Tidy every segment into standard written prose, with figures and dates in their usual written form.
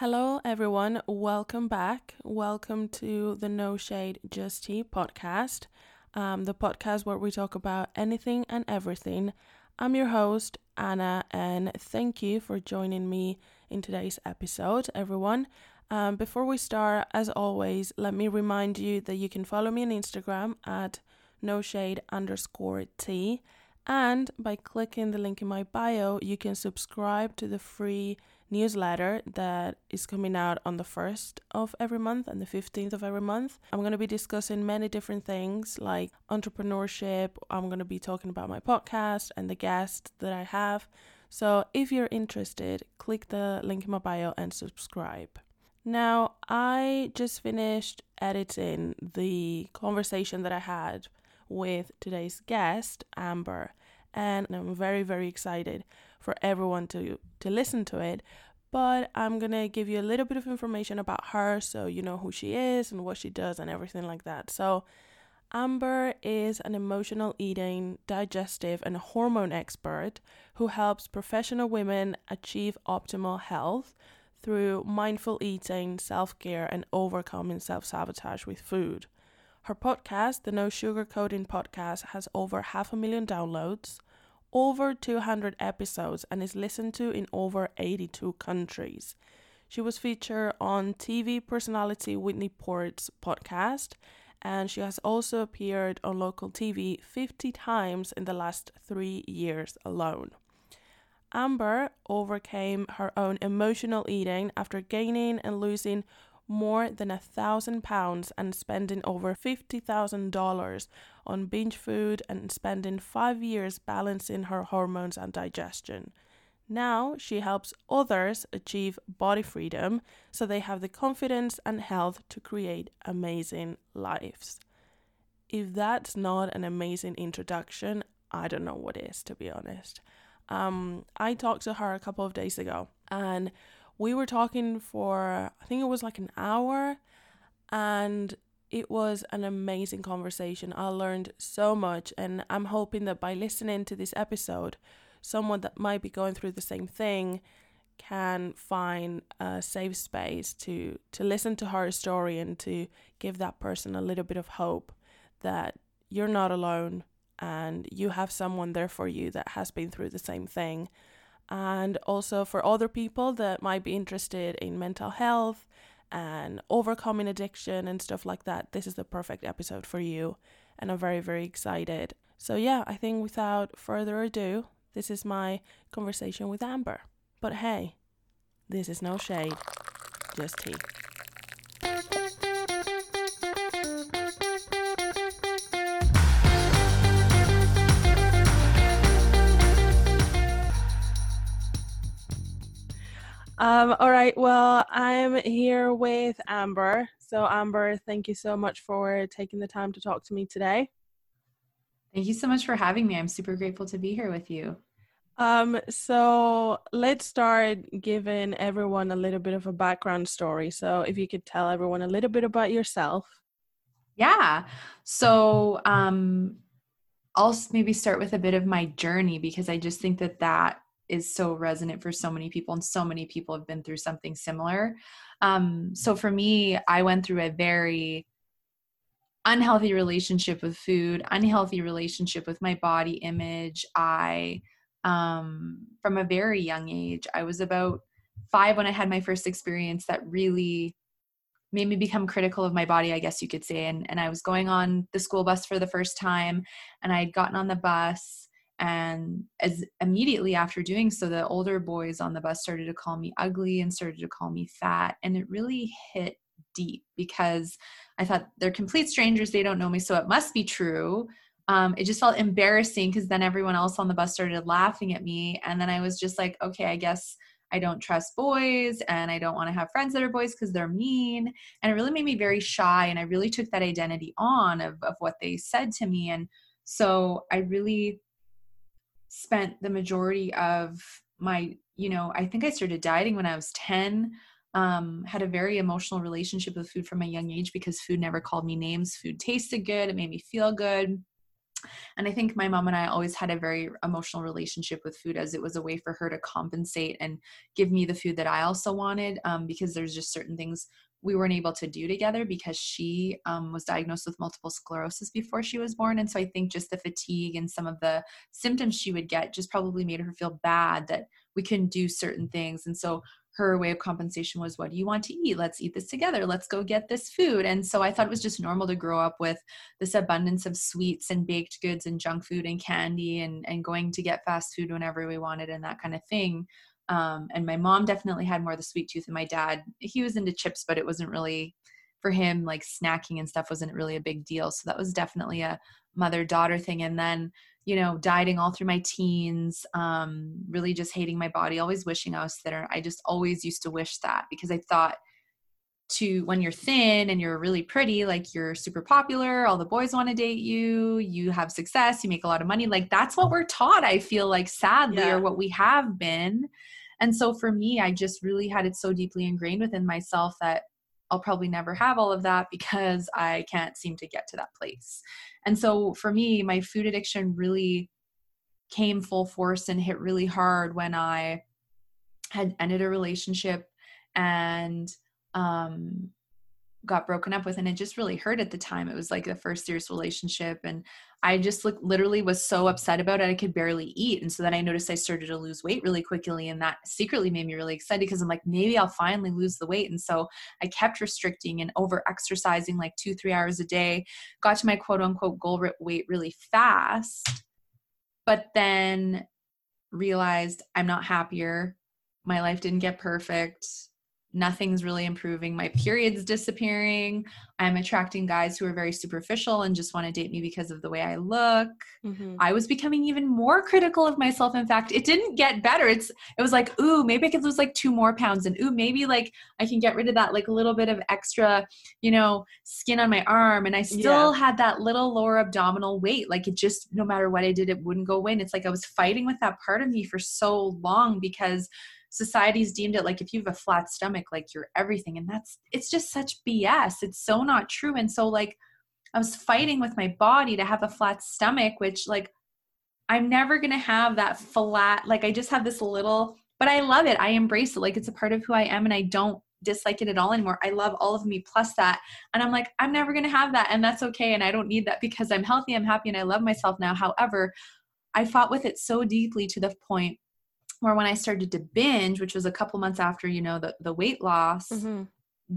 Hello everyone, welcome back. Welcome to the No Shade Just Tea podcast, the podcast where we talk about anything and everything. I'm your host, Anna, and thank you for joining me in today's episode, everyone. Before we start, as always, let me remind you that you can follow me on Instagram at noshade_tea, and by clicking the link in my bio, you can subscribe to the free newsletter that is coming out on the 1st of every month and the 15th of every month. I'm going to be discussing many different things like entrepreneurship. I'm going to be talking about my podcast and the guests that I have. So if you're interested, click the link in my bio and subscribe. Now, I just finished editing the conversation that I had with today's guest, Amber, and I'm very, very excited for everyone to listen to it, but I'm gonna give you a little bit of information about her so you know who she is and what she does and everything like that. So Amber is an emotional eating, digestive and hormone expert who helps professional women achieve optimal health through mindful eating, self-care and overcoming self-sabotage with food. Her podcast, The No Sugarcoating Podcast, has over 500,000 downloads, over 200 episodes, and is listened to in over 82 countries. She was featured on TV personality Whitney Port's podcast, and she has also appeared on local TV 50 times in the last 3 years alone. Amber overcame her own emotional eating after gaining and losing more than 1,000 pounds and spending over $50,000 on binge food and spending 5 years balancing her hormones and digestion. Now she helps others achieve body freedom so they have the confidence and health to create amazing lives. If that's not an amazing introduction, I don't know what is, to be honest. I talked to her a couple of days ago and we were talking for, I think it was like an hour, and it was an amazing conversation. I learned so much, and I'm hoping that by listening to this episode, someone that might be going through the same thing can find a safe space to listen to her story and to give that person a little bit of hope that you're not alone and you have someone there for you that has been through the same thing. And also for other people that might be interested in mental health and overcoming addiction and stuff like that, this is the perfect episode for you. And I'm very, very excited. So yeah, I think without further ado, this is my conversation with Amber. But hey, this is no shade, just tea. All right, well, I'm here with Amber. So Amber, thank you so much for taking the time to talk to me today. Thank you so much for having me. I'm super grateful to be here with you. So let's start giving everyone a little bit of a background story. So if you could tell everyone a little bit about yourself. Yeah. So I'll maybe start with a bit of my journey, because I just think that is so resonant for so many people, and so many people have been through something similar. So for me, I went through a very unhealthy relationship with food, unhealthy relationship with my body image. I from a very young age, I was about 5 when I had my first experience that really made me become critical of my body, I guess you could say. And I was going on the school bus for the first time, and I had gotten on the bus, and as immediately after doing so, the older boys on the bus started to call me ugly and started to call me fat. And it really hit deep, because I thought they're complete strangers. They don't know me, so it must be true. It just felt embarrassing, because then everyone else on the bus started laughing at me. And then I was just like, okay, I guess I don't trust boys, and I don't want to have friends that are boys because they're mean. And it really made me very shy. And I really took that identity on of what they said to me. And so I really spent the majority of my, I think I started dieting when I was 10, had a very emotional relationship with food from a young age, because food never called me names. Food tasted good. It made me feel good. And I think my mom and I always had a very emotional relationship with food, as it was a way for her to compensate and give me the food that I also wanted, because there's just certain things we weren't able to do together, because she was diagnosed with multiple sclerosis before she was born. And so I think just the fatigue and some of the symptoms she would get just probably made her feel bad that we couldn't do certain things. And so her way of compensation was, what do you want to eat? Let's eat this together. Let's go get this food. And so I thought it was just normal to grow up with this abundance of sweets and baked goods and junk food and candy and going to get fast food whenever we wanted and that kind of thing. And my mom definitely had more of the sweet tooth, and my dad, he was into chips, but it wasn't really for him, like snacking and stuff wasn't really a big deal. So that was definitely a mother-daughter thing. And then, you know, dieting all through my teens, really just hating my body, always wishing I was thinner. I just always used to wish that, because I thought when you're thin and you're really pretty, like you're super popular, all the boys want to date you, you have success, you make a lot of money. Like that's what we're taught, I feel like, sadly, or what we have been. And so for me, I just really had it so deeply ingrained within myself that I'll probably never have all of that because I can't seem to get to that place. And so for me, my food addiction really came full force and hit really hard when I had ended a relationship and got broken up with. And it just really hurt at the time. It was like the first serious relationship. And I just literally was so upset about it. I could barely eat. And so then I noticed I started to lose weight really quickly. And that secretly made me really excited, because I'm like, maybe I'll finally lose the weight. And so I kept restricting and over exercising like 2-3 hours a day, got to my quote unquote goal weight really fast, but then realized I'm not happier. My life didn't get perfect. Nothing's really improving. My period's disappearing. I'm attracting guys who are very superficial and just want to date me because of the way I look. Mm-hmm. I was becoming even more critical of myself. In fact, it didn't get better. It was like, ooh, maybe I could lose like 2 more pounds, and ooh, maybe like I can get rid of that like a little bit of extra, you know, skin on my arm. And I still had that little lower abdominal weight. Like it just, no matter what I did, it wouldn't go in. It's like I was fighting with that part of me for so long, because society's deemed it like if you have a flat stomach, like you're everything. And it's just such BS. It's so not true. And so like I was fighting with my body to have a flat stomach, which like I'm never going to have that flat. Like I just have this little, but I love it. I embrace it. Like it's a part of who I am, and I don't dislike it at all anymore. I love all of me plus that. And I'm like, I'm never going to have that. And that's okay. And I don't need that, because I'm healthy, I'm happy, and I love myself now. However, I fought with it so deeply to the point where when I started to binge, which was a couple months after, you know, the weight loss, mm-hmm.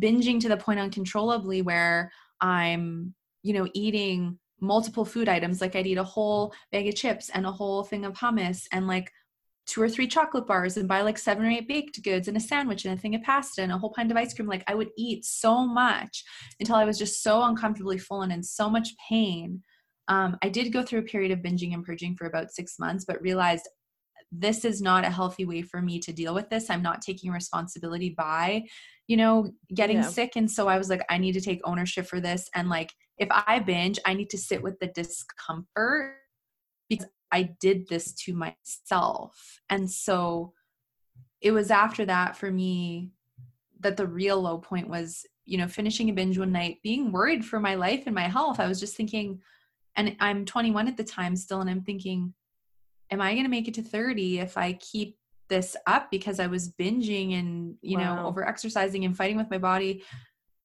binging to the point uncontrollably where I'm, you know, eating multiple food items. Like I'd eat a whole bag of chips and a whole thing of hummus and like 2 or 3 chocolate bars, and buy like 7 or 8 baked goods and a sandwich and a thing of pasta and a whole pint of ice cream. Like I would eat so much until I was just so uncomfortably full and in so much pain. I did go through a period of binging and purging for about 6 months, but realized this is not a healthy way for me to deal with this. I'm not taking responsibility by, you know, getting sick. And so I was like, I need to take ownership for this. And like, if I binge, I need to sit with the discomfort, because I did this to myself. And so it was after that for me that the real low point was, you know, finishing a binge one night, being worried for my life and my health. I was just thinking, and I'm 21 at the time still, and I'm thinking, am I going to make it to 30 if I keep this up? Because I was binging and, you know, over exercising and fighting with my body,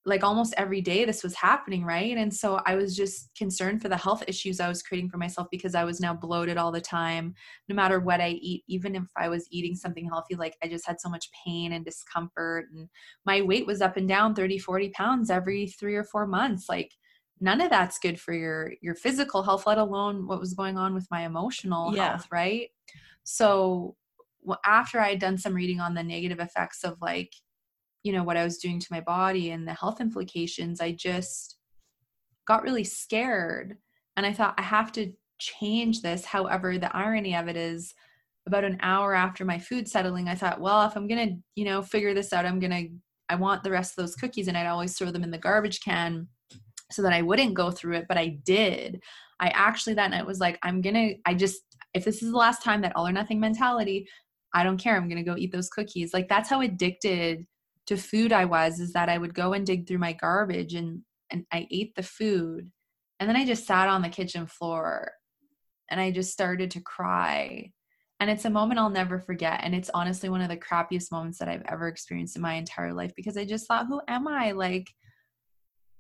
like almost every day this was happening. Right. And so I was just concerned for the health issues I was creating for myself, because I was now bloated all the time, no matter what I eat. Even if I was eating something healthy, like I just had so much pain and discomfort, and my weight was up and down 30, 40 pounds every 3 or 4 months. Like, none of that's good for your physical health, let alone what was going on with my emotional health. Right. So after I had done some reading on the negative effects of, like, you know, what I was doing to my body and the health implications, I just got really scared. And I thought, I have to change this. However, the irony of it is, about an hour after my food settling, I thought, well, if I'm going to, you know, figure this out, I want the rest of those cookies. And I'd always throw them in the garbage can so that I wouldn't go through it. But I did. I actually that night was like, if this is the last time, that all or nothing mentality, I don't care. I'm going to go eat those cookies. Like, that's how addicted to food I was, is that I would go and dig through my garbage and I ate the food. And then I just sat on the kitchen floor and I just started to cry. And it's a moment I'll never forget. And it's honestly one of the crappiest moments that I've ever experienced in my entire life, because I just thought, who am I? Like,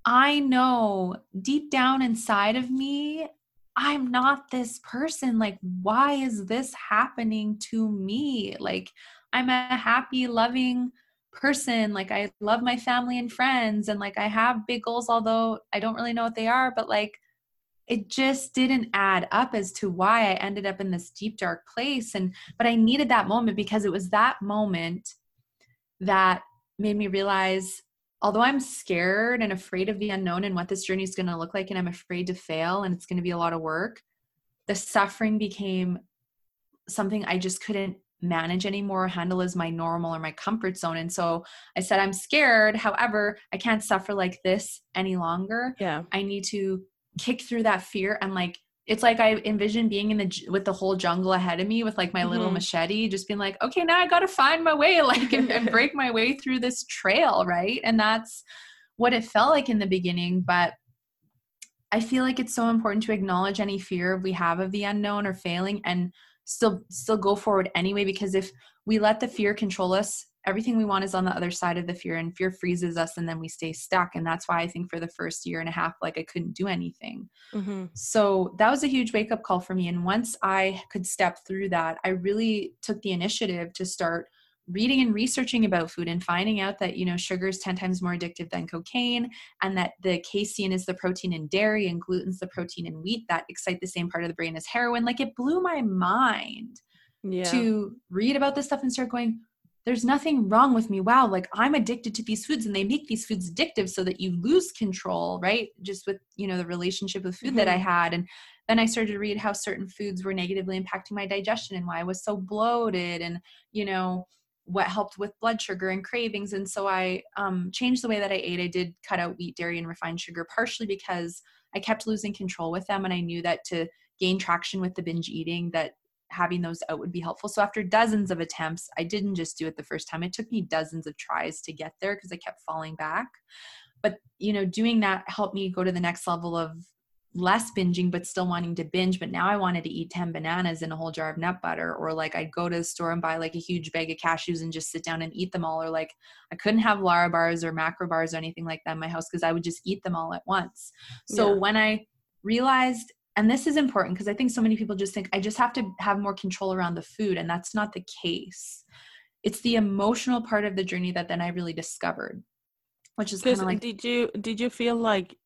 I know deep down inside of me, I'm not this person. Like, why is this happening to me? Like, I'm a happy, loving person. Like, I love my family and friends. And like, I have big goals, although I don't really know what they are, but like, it just didn't add up as to why I ended up in this deep, dark place. But I needed that moment, because it was that moment that made me realize, although I'm scared and afraid of the unknown and what this journey is going to look like, and I'm afraid to fail and it's going to be a lot of work, the suffering became something I just couldn't manage anymore, handle as my normal or my comfort zone. And so I said, I'm scared. However, I can't suffer like this any longer. Yeah. I need to kick through that fear. And like, it's like I envisioned being with the whole jungle ahead of me with like my little machete, just being like, okay, now I got to find my way, like, and break my way through this trail. Right. And that's what it felt like in the beginning. But I feel like it's so important to acknowledge any fear we have of the unknown or failing, and still go forward anyway, because if we let the fear control us, everything we want is on the other side of the fear, and fear freezes us, and then we stay stuck. And that's why I think for the first year and a half, like, I couldn't do anything. Mm-hmm. So that was a huge wake up call for me. And once I could step through that, I really took the initiative to start reading and researching about food, and finding out that, you know, sugar is 10 times more addictive than cocaine, and that the casein is the protein in dairy, and gluten's the protein in wheat that excite the same part of the brain as heroin. Like, it blew my mind to read about this stuff and start going, there's nothing wrong with me. Wow. Like, I'm addicted to these foods, and they make these foods addictive so that you lose control, right? Just with, you know, the relationship with food that I had. And then I started to read how certain foods were negatively impacting my digestion, and why I was so bloated, and, you know, what helped with blood sugar and cravings. And so I changed the way that I ate. I did cut out wheat, dairy, and refined sugar, partially because I kept losing control with them. And I knew that to gain traction with the binge eating, that having those out would be helpful. So after dozens of attempts, I didn't just do it the first time. It took me dozens of tries to get there, because I kept falling back. But, you know, doing that helped me go to the next level of less binging, but still wanting to binge. But now I wanted to eat 10 bananas and a whole jar of nut butter, or like I'd go to the store and buy like a huge bag of cashews and just sit down and eat them all. Or like I couldn't have Lara bars or macro bars or anything like that in my house, because I would just eat them all at once. So when I realized, and this is important, because I think so many people just think I just have to have more control around the food, and that's not the case. It's the emotional part of the journey that then I really discovered, which is kind of like, did you feel like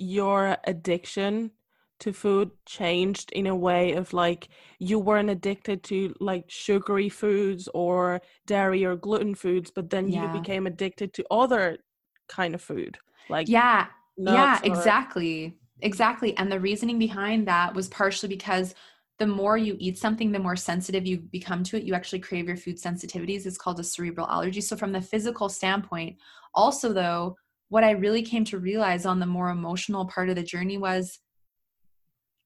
your addiction to food changed in a way of like, you weren't addicted to like sugary foods or dairy or gluten foods, but then you became addicted to other kind of food, like exactly. And the reasoning behind that was partially because the more you eat something, the more sensitive you become to it. You actually crave your food sensitivities. It's called a cerebral allergy. So from the physical standpoint, also though, what I really came to realize on the more emotional part of the journey was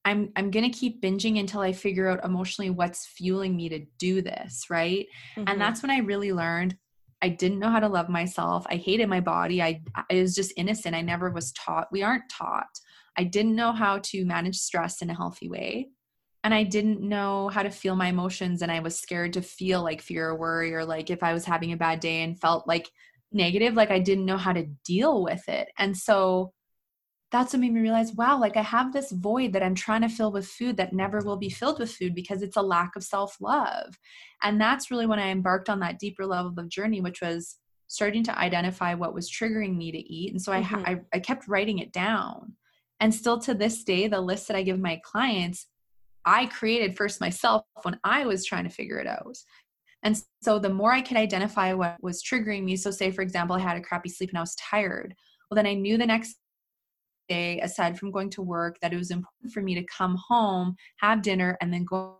I'm going to keep binging until I figure out emotionally what's fueling me to do this, right? Mm-hmm. And that's when I really learned I didn't know how to love myself. I hated my body. I was just innocent. I never was taught. We aren't taught. I didn't know how to manage stress in a healthy way. And I didn't know how to feel my emotions. And I was scared to feel like fear or worry, or like if I was having a bad day and felt like negative, like I didn't know how to deal with it. And so that's what made me realize, wow, like I have this void that I'm trying to fill with food that never will be filled with food, because it's a lack of self-love. And that's really when I embarked on that deeper level of journey, which was starting to identify what was triggering me to eat. And so I kept writing it down. And still to this day, the list that I give my clients, I created first myself when I was trying to figure it out. And so the more I could identify what was triggering me, so say, for example, I had a crappy sleep and I was tired. Well, then I knew the next day, aside from going to work, that it was important for me to come home, have dinner, and then go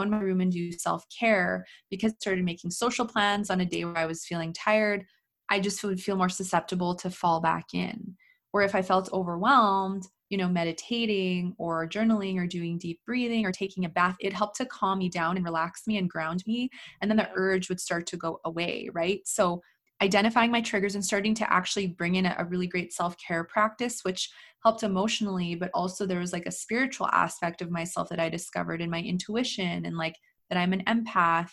in my room and do self-care, because I started making social plans on a day where I was feeling tired. I just would feel more susceptible to fall back in. Or if I felt overwhelmed, you know, meditating or journaling or doing deep breathing or taking a bath, it helped to calm me down and relax me and ground me. And then the urge would start to go away, right? So identifying my triggers and starting to actually bring in a really great self-care practice, which helped emotionally, but also there was like a spiritual aspect of myself that I discovered in my intuition and like that I'm an empath.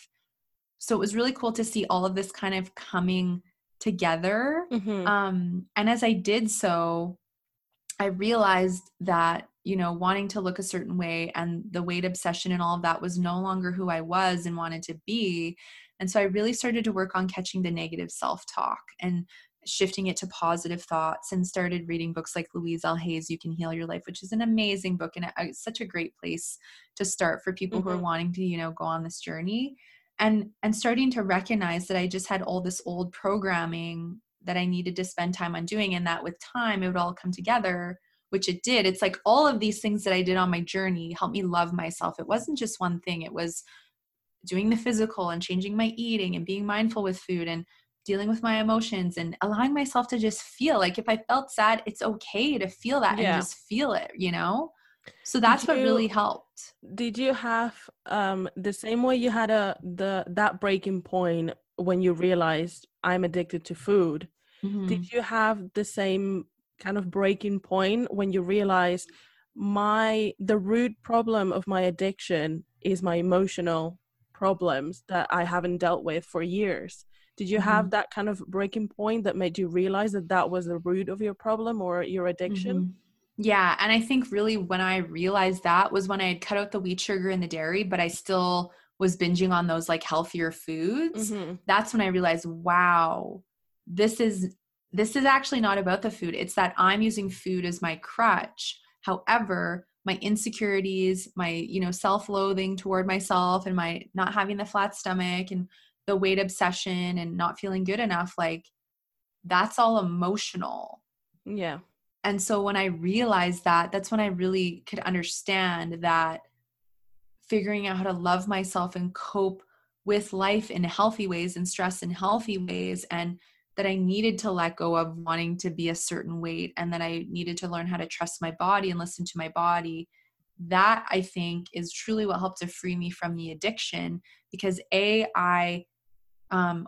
So it was really cool to see all of this kind of coming together. Mm-hmm. And as I did so, I realized that, you know, wanting to look a certain way and the weight obsession and all of that was no longer who I was and wanted to be. And so I really started to work on catching the negative self-talk and shifting it to positive thoughts, and started reading books like Louise L. Hay's You Can Heal Your Life, which is an amazing book and it's such a great place to start for people mm-hmm. who are wanting to, you know, go on this journey. And starting to recognize that I just had all this old programming that I needed to spend time on doing, and that with time it would all come together, which it did. It's like all of these things that I did on my journey helped me love myself. It wasn't just one thing. It was doing the physical and changing my eating and being mindful with food and dealing with my emotions and allowing myself to just feel, like if I felt sad, it's okay to feel that and just feel it, you know? So that's what really helped. Did you have the same way you had that breaking point when you realized I'm addicted to food? Mm-hmm. Did you have the same kind of breaking point when you realized the root problem of my addiction is my emotional problems that I haven't dealt with for years? Did you mm-hmm. have that kind of breaking point that made you realize that that was the root of your problem or your addiction? Mm-hmm. Yeah. And I think really when I realized that was when I had cut out the wheat, sugar, and the dairy, but I still was binging on those like healthier foods. Mm-hmm. That's when I realized, wow, this is actually not about the food. It's that I'm using food as my crutch. However, my insecurities, my, you know, self-loathing toward myself and my not having the flat stomach and the weight obsession and not feeling good enough, like that's all emotional. Yeah. And so when I realized that, that's when I really could understand that figuring out how to love myself and cope with life in healthy ways and stress in healthy ways, and that I needed to let go of wanting to be a certain weight, and that I needed to learn how to trust my body and listen to my body. That I think is truly what helped to free me from the addiction, because I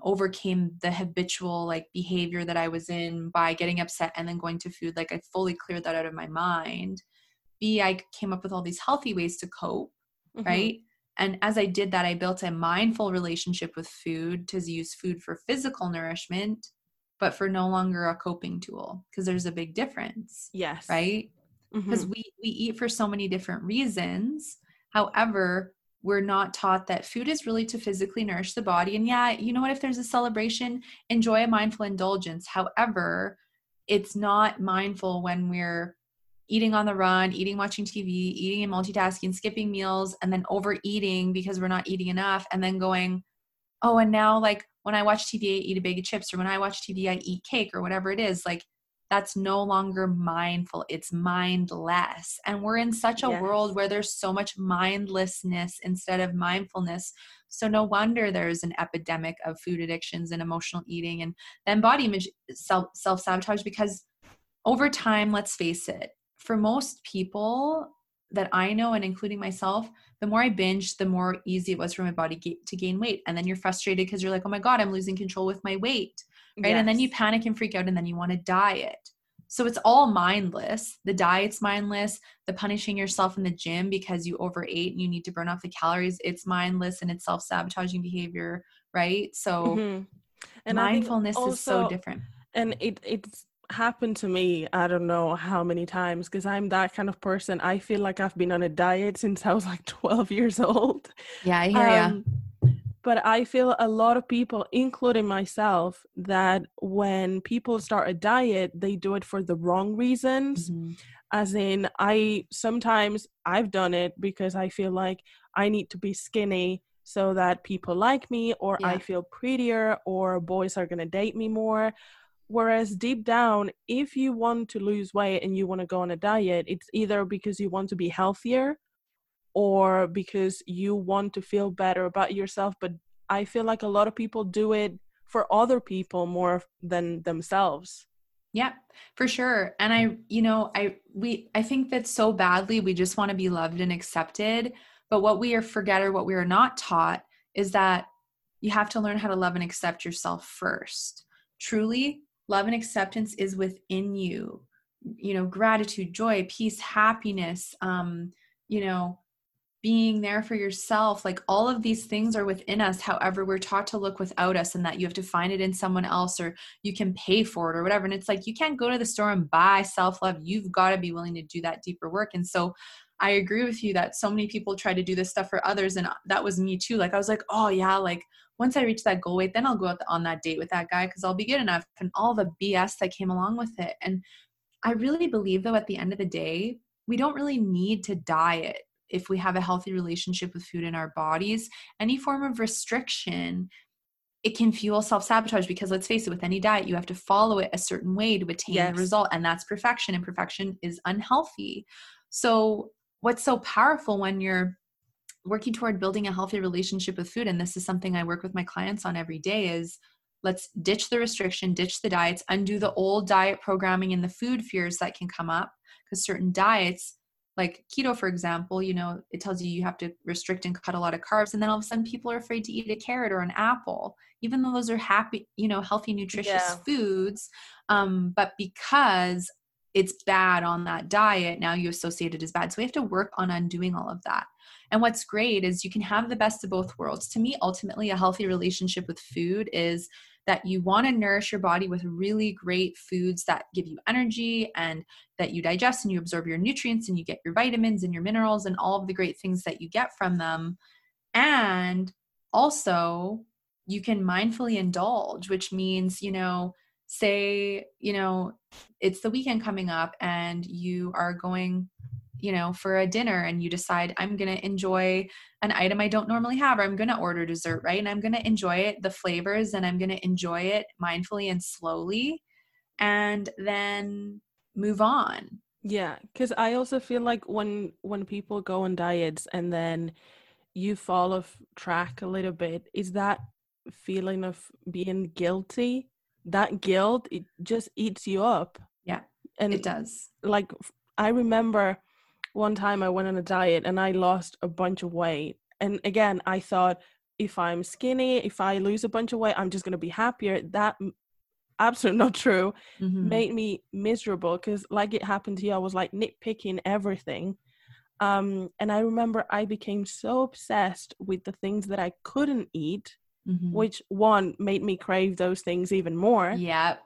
overcame the habitual like behavior that I was in by getting upset and then going to food. Like I fully cleared that out of my mind. B, I came up with all these healthy ways to cope. Mm-hmm. Right. And as I did that, I built a mindful relationship with food to use food for physical nourishment, but for no longer a coping tool, because there's a big difference. Yes. Right. Because mm-hmm. we eat for so many different reasons. However, we're not taught that food is really to physically nourish the body. And yeah, you know what, if there's a celebration, enjoy a mindful indulgence. However, it's not mindful when we're eating on the run, eating, watching TV, eating and multitasking, skipping meals, and then overeating because we're not eating enough. And then going, oh, and now like when I watch TV, I eat a bag of chips, or when I watch TV, I eat cake, or whatever it is. Like that's no longer mindful. It's mindless. And we're in such a world where there's so much mindlessness instead of mindfulness. So no wonder there's an epidemic of food addictions and emotional eating and then body image self-sabotage, because over time, let's face it, for most people that I know, and including myself, the more I binged, the more easy it was for my body to gain weight. And then you're frustrated because you're like, oh my God, I'm losing control with my weight. Right. Yes. And then you panic and freak out, and then you want to diet. So it's all mindless. The diet's mindless. The punishing yourself in the gym because you overate and you need to burn off the calories, it's mindless, and it's self-sabotaging behavior, right? So mm-hmm. and mindfulness also, is so different. And it's happened to me, I don't know how many times, because I'm that kind of person. I feel like I've been on a diet since I was like 12 years old. Yeah, I hear you. But I feel a lot of people, including myself, that when people start a diet, they do it for the wrong reasons. Mm-hmm. As in, I've done it because I feel like I need to be skinny so that people like me, or I feel prettier, or boys are going to date me more. Whereas deep down, if you want to lose weight and you want to go on a diet, it's either because you want to be healthier or because you want to feel better about yourself. But I feel like a lot of people do it for other people more than themselves. Yeah, for sure. And I think that so badly we just want to be loved and accepted. But what we forget, or what we are not taught, is that you have to learn how to love and accept yourself first. Truly, love and acceptance is within you. You know, gratitude, joy, peace, happiness, you know, being there for yourself, like all of these things are within us. However, we're taught to look without us and that you have to find it in someone else or you can pay for it or whatever. And it's like, you can't go to the store and buy self-love. You've got to be willing to do that deeper work. And so I agree with you that so many people try to do this stuff for others. And that was me too. Like, I was like, oh yeah, like once I reach that goal weight, then I'll go out on that date with that guy because I'll be good enough, and all the BS that came along with it. And I really believe though, at the end of the day, we don't really need to diet. If we have a healthy relationship with food in our bodies, any form of restriction, it can fuel self-sabotage because let's face it, with any diet, you have to follow it a certain way to attain the result. And that's perfection, and perfection is unhealthy. So what's so powerful when you're working toward building a healthy relationship with food, and this is something I work with my clients on every day, is let's ditch the restriction, ditch the diets, undo the old diet programming and the food fears that can come up, because certain diets, like keto, for example, you know, it tells you you have to restrict and cut a lot of carbs. And then all of a sudden people are afraid to eat a carrot or an apple, even though those are happy, you know, healthy, nutritious foods. But because it's bad on that diet, now you associate it as bad. So we have to work on undoing all of that. And what's great is you can have the best of both worlds. To me, ultimately, a healthy relationship with food is that you want to nourish your body with really great foods that give you energy and that you digest and you absorb your nutrients and you get your vitamins and your minerals and all of the great things that you get from them. And also you can mindfully indulge, which means, you know, say, you know, it's the weekend coming up and you are going, you know, for a dinner and you decide I'm going to enjoy an item I don't normally have, or I'm going to order dessert, right? And I'm going to enjoy it, the flavors, and I'm going to enjoy it mindfully and slowly and then move on. Yeah. Cause I also feel like when people go on diets and then you fall off track a little bit, is that feeling of being guilty, that guilt, it just eats you up. Yeah. And it does. Like I remember one time I went on a diet and I lost a bunch of weight. And again, I thought if I'm skinny, if I lose a bunch of weight, I'm just going to be happier. That absolutely not true. Mm-hmm. Made me miserable because like it happened to you, I was like nitpicking everything. And I remember I became so obsessed with the things that I couldn't eat, mm-hmm. which one made me crave those things even more. Yeah.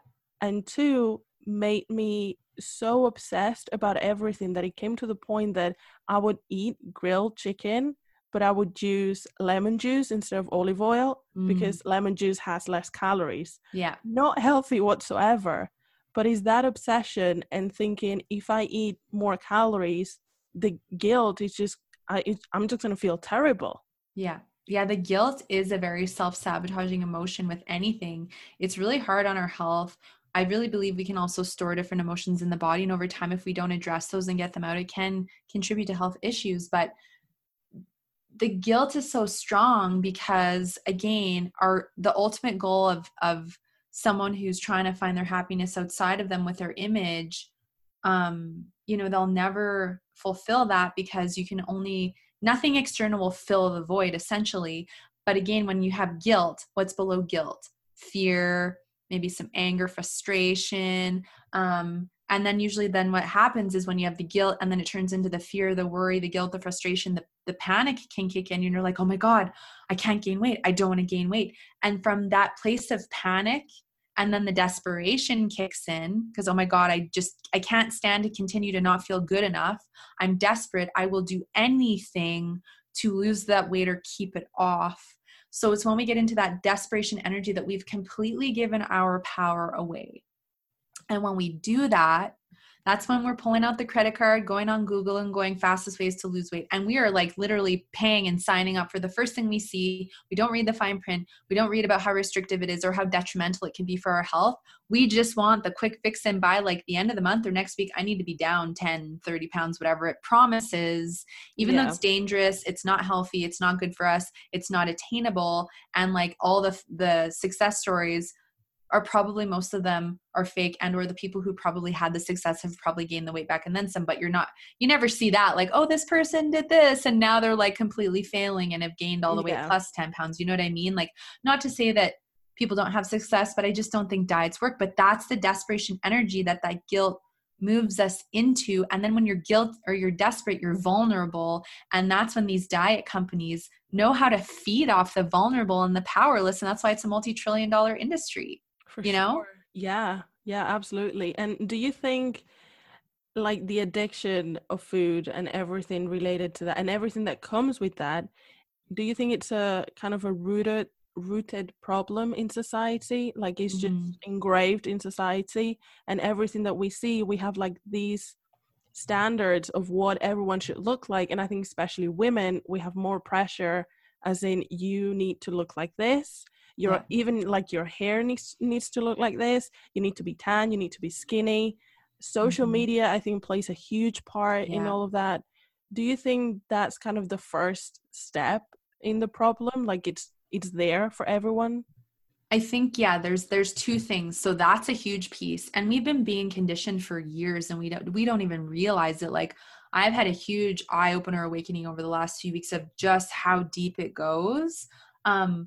And two, made me so obsessed about everything that it came to the point that I would eat grilled chicken, but I would use lemon juice instead of olive oil because lemon juice has less calories. Yeah. Not healthy whatsoever. But is that obsession and thinking if I eat more calories, the guilt is just, I'm just going to feel terrible. Yeah. Yeah, the guilt is a very self-sabotaging emotion with anything. It's really hard on our health. I really believe we can also store different emotions in the body. And over time, if we don't address those and get them out, it can contribute to health issues. But the guilt is so strong because again, the ultimate goal of someone who's trying to find their happiness outside of them with their image, you know, they'll never fulfill that because you can only, nothing external will fill the void essentially. But again, when you have guilt, what's below guilt? Fear, maybe some anger, frustration. And then usually then what happens is when you have the guilt and then it turns into the fear, the worry, the guilt, the frustration, the panic can kick in and you're like, oh my God, I can't gain weight. I don't want to gain weight. And from that place of panic and then the desperation kicks in because, oh my God, I can't stand to continue to not feel good enough. I'm desperate. I will do anything to lose that weight or keep it off. So it's when we get into that desperation energy that we've completely given our power away. And when we do that, that's when we're pulling out the credit card, going on Google and going fastest ways to lose weight. And we are like literally paying and signing up for the first thing we see. We don't read the fine print. We don't read about how restrictive it is or how detrimental it can be for our health. We just want the quick fix and by like the end of the month or next week, I need to be down 10, 30 pounds, whatever it promises, even though it's dangerous, it's not healthy, it's not good for us, it's not attainable. And like all the success stories are probably, most of them are fake, and or the people who probably had the success have probably gained the weight back and then some, but you never see that like, oh, this person did this and now they're like completely failing and have gained all the weight plus 10 pounds. You know what I mean? Like not to say that people don't have success, but I just don't think diets work. But that's the desperation energy that that guilt moves us into. And then when you're guilt or you're desperate, you're vulnerable. And that's when these diet companies know how to feed off the vulnerable and the powerless. And that's why it's a multi-trillion dollar industry, you know? Yeah. Yeah, absolutely. And do you think like the addiction of food and everything related to that and everything that comes with that, do you think it's a kind of a rooted problem in society? Like it's just engraved in society, and everything that we see, we have like these standards of what everyone should look like. And I think especially women, we have more pressure as in you need to look like this. Even like your hair needs to look like this. You need to be tan. You need to be skinny. Social media, I think, plays a huge part in all of that. Do you think that's kind of the first step in the problem? Like it's there for everyone? I think, there's two things. So that's a huge piece. And we've been being conditioned for years and we don't even realize it. Like I've had a huge eye opener awakening over the last few weeks of just how deep it goes. But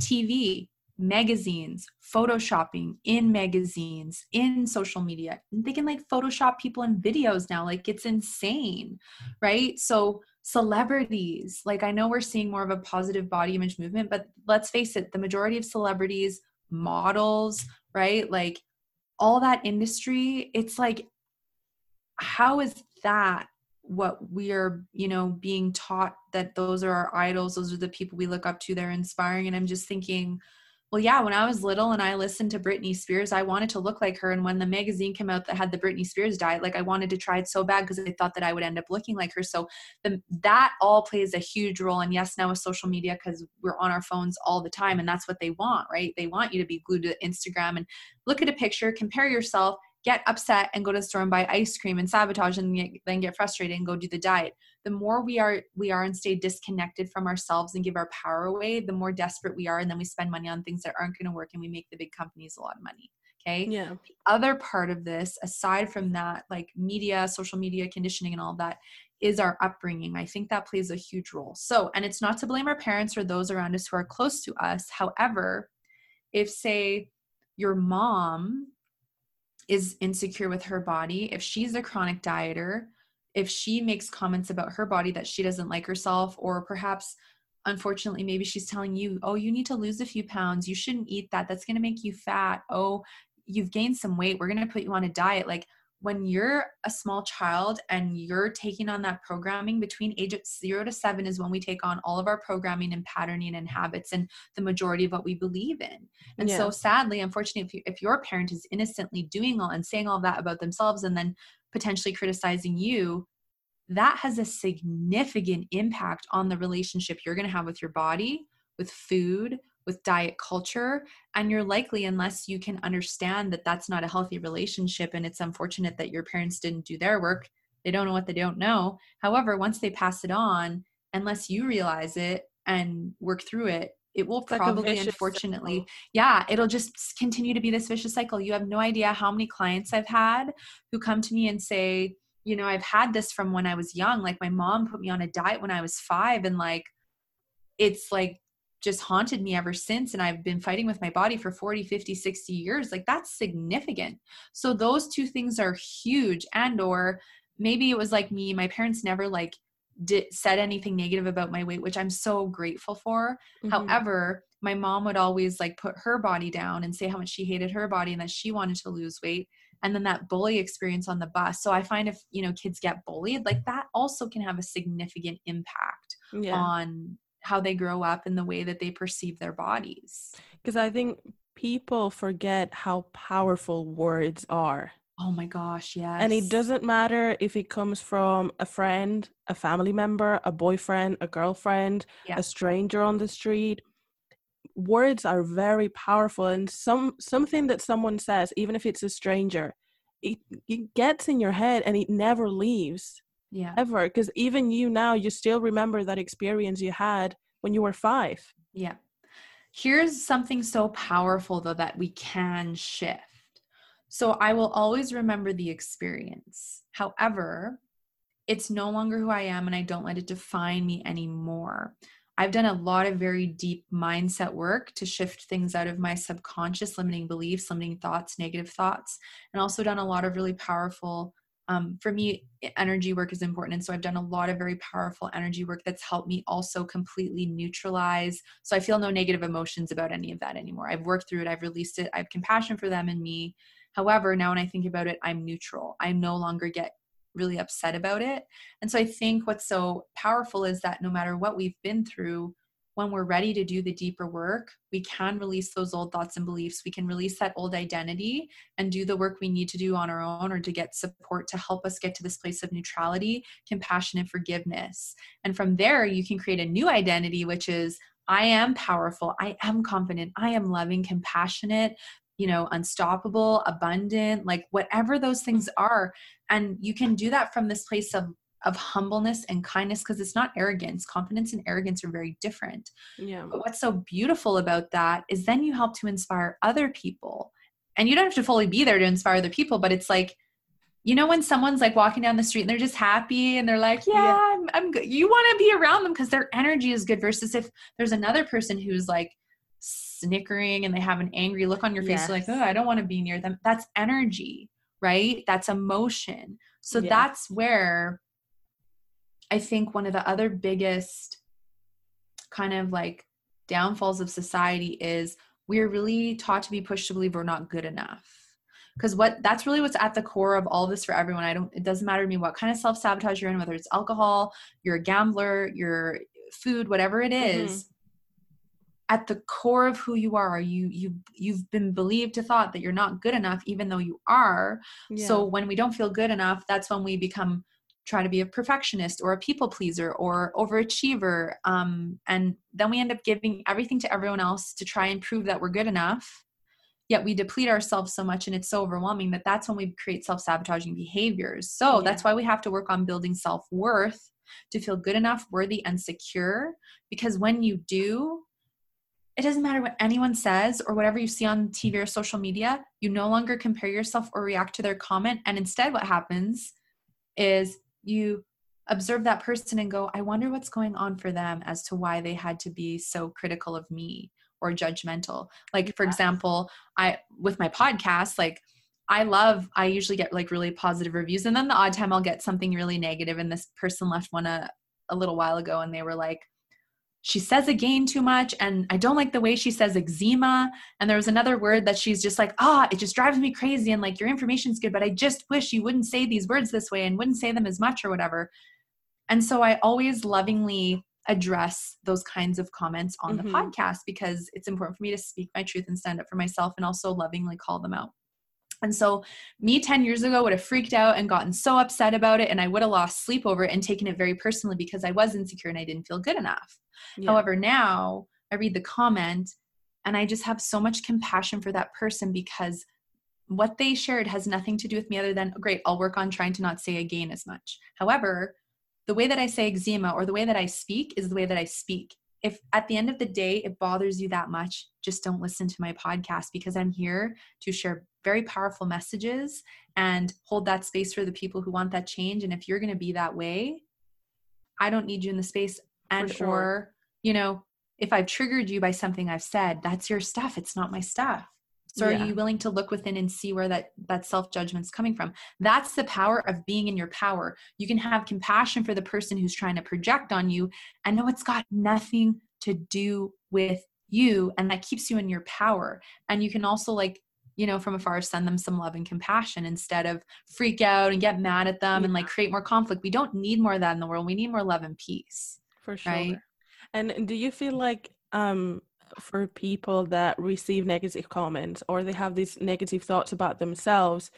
TV, magazines, photoshopping in magazines, in social media, and they can like Photoshop people in videos now. Like it's insane, right? So celebrities, like I know we're seeing more of a positive body image movement, but let's face it, the majority of celebrities, models, right? Like all that industry, it's like, how is that what we are, being taught that those are our idols, those are the people we look up to, they're inspiring. And I'm just thinking, well, yeah, when I was little and I listened to Britney Spears, I wanted to look like her. And when the magazine came out that had the Britney Spears diet, like I wanted to try it so bad because I thought that I would end up looking like her. So that all plays a huge role. And yes, now with social media, because we're on our phones all the time and that's what they want, right? They want you to be glued to Instagram and look at a picture, compare yourself, get upset and go to the store and buy ice cream and sabotage and then get frustrated and go do the diet. The more we are and stay disconnected from ourselves and give our power away, the more desperate we are. And then we spend money on things that aren't going to work and we make the big companies a lot of money. Okay. Yeah. The other part of this, aside from that, like media, social media conditioning and all that, is our upbringing. I think that plays a huge role. So, and it's not to blame our parents or those around us who are close to us. However, if say your mom is insecure with her body, if she's a chronic dieter, if she makes comments about her body that she doesn't like herself, or perhaps, unfortunately, maybe she's telling you, oh, you need to lose a few pounds. You shouldn't eat that. That's going to make you fat. Oh, you've gained some weight. We're going to put you on a diet. Like when you're a small child and you're taking on that programming, between age 0 to 7 is when we take on all of our programming and patterning and habits and the majority of what we believe in. And so sadly, unfortunately, if your parent is innocently doing all and saying all that about themselves and then potentially criticizing you, that has a significant impact on the relationship you're going to have with your body, with food, with diet culture. And you're likely, unless you can understand that that's not a healthy relationship, and it's unfortunate that your parents didn't do their work, they don't know what they don't know. However, once they pass it on, unless you realize it and work through it, it will probably, unfortunately, it'll just continue to be this vicious cycle. You have no idea how many clients I've had who come to me and say, I've had this from when I was young. Like my mom put me on a diet when I was 5, and like, it's like, just haunted me ever since. And I've been fighting with my body for 40, 50, 60 years. Like that's significant. So those two things are huge. And, or maybe it was like me, my parents never like said anything negative about my weight, which I'm so grateful for. Mm-hmm. However, my mom would always like put her body down and say how much she hated her body and that she wanted to lose weight. And then that bully experience on the bus. So I find if, kids get bullied, like that also can have a significant impact on how they grow up and the way that they perceive their bodies. Because I think people forget how powerful words are. Oh my gosh, yes. And it doesn't matter if it comes from a friend, a family member, a boyfriend, a girlfriend, a stranger on the street. Words are very powerful, and something that someone says, even if it's a stranger, it gets in your head and it never leaves. Yeah. Ever. Because even you now, you still remember that experience you had when you were 5. Yeah. Here's something so powerful though, that we can shift. So I will always remember the experience. However, it's no longer who I am and I don't let it define me anymore. I've done a lot of very deep mindset work to shift things out of my subconscious, limiting beliefs, limiting thoughts, negative thoughts, and also done a lot of really powerful, for me, energy work is important. And so I've done a lot of very powerful energy work that's helped me also completely neutralize. So I feel no negative emotions about any of that anymore. I've worked through it. I've released it. I have compassion for them and me. However, now when I think about it, I'm neutral. I no longer get really upset about it. And so I think what's so powerful is that no matter what we've been through, when we're ready to do the deeper work, we can release those old thoughts and beliefs. We can release that old identity and do the work we need to do on our own, or to get support to help us get to this place of neutrality, compassion, and forgiveness. And from there, you can create a new identity, which is, I am powerful, I am confident, I am loving, compassionate, unstoppable, abundant, like whatever those things are. And you can do that from this place of humbleness and kindness, because it's not arrogance. Confidence and arrogance are very different. Yeah. But what's so beautiful about that is then you help to inspire other people. And you don't have to fully be there to inspire other people, but it's like, when someone's like walking down the street and they're just happy and they're like, yeah. I'm good. You want to be around them because their energy is good, versus if there's another person who's like snickering and they have an angry look on your face. Yes. You're like, oh, I don't want to be near them. That's energy, right? That's emotion. So yeah. That's where I think one of the other biggest kind of like downfalls of society is we're really taught to be pushed to believe we're not good enough. Because that's really what's at the core of all this for everyone. It doesn't matter to me what kind of self-sabotage you're in, whether it's alcohol, you're a gambler, your food, whatever it is. Mm-hmm. At the core of who you are, you've been believed to thought that you're not good enough, even though you are. Yeah. So when we don't feel good enough, that's when we try to be a perfectionist or a people pleaser or overachiever. And then we end up giving everything to everyone else to try and prove that we're good enough. Yet we deplete ourselves so much, and it's so overwhelming that's when we create self-sabotaging behaviors. So that's why we have to work on building self-worth to feel good enough, worthy, and secure. Because when you do, it doesn't matter what anyone says or whatever you see on TV or social media, you no longer compare yourself or react to their comment. And instead what happens is you observe that person and go, I wonder what's going on for them as to why they had to be so critical of me or judgmental. Like, for example, with my podcast, like I usually get like really positive reviews. And then the odd time I'll get something really negative. And this person left one a little while ago, and they were like, she says again too much, and I don't like the way she says eczema. And there was another word that she's just like, it just drives me crazy. And like, your information's good, but I just wish you wouldn't say these words this way and wouldn't say them as much or whatever. And so I always lovingly address those kinds of comments on the podcast, because it's important for me to speak my truth and stand up for myself, and also lovingly call them out. And so me 10 years ago would have freaked out and gotten so upset about it, and I would have lost sleep over it and taken it very personally because I was insecure and I didn't feel good enough. Yeah. However, now I read the comment and I just have so much compassion for that person, because what they shared has nothing to do with me other than, great, I'll work on trying to not say again as much. However, the way that I say eczema or the way that I speak is the way that I speak. If at the end of the day, it bothers you that much, just don't listen to my podcast, because I'm here to share very powerful messages and hold that space for the people who want that change. And if you're going to be that way, I don't need you in the space. And sure. Or, if I've triggered you by something I've said, that's your stuff. It's not my stuff. So are you willing to look within and see where that self-judgment's coming from? That's the power of being in your power. You can have compassion for the person who's trying to project on you and know it's got nothing to do with you. And that keeps you in your power. And you can also from afar, send them some love and compassion instead of freak out and get mad at them and create more conflict. We don't need more of that in the world. We need more love and peace. For sure. Right? And do you feel like, for people that receive negative comments or they have these negative thoughts about themselves,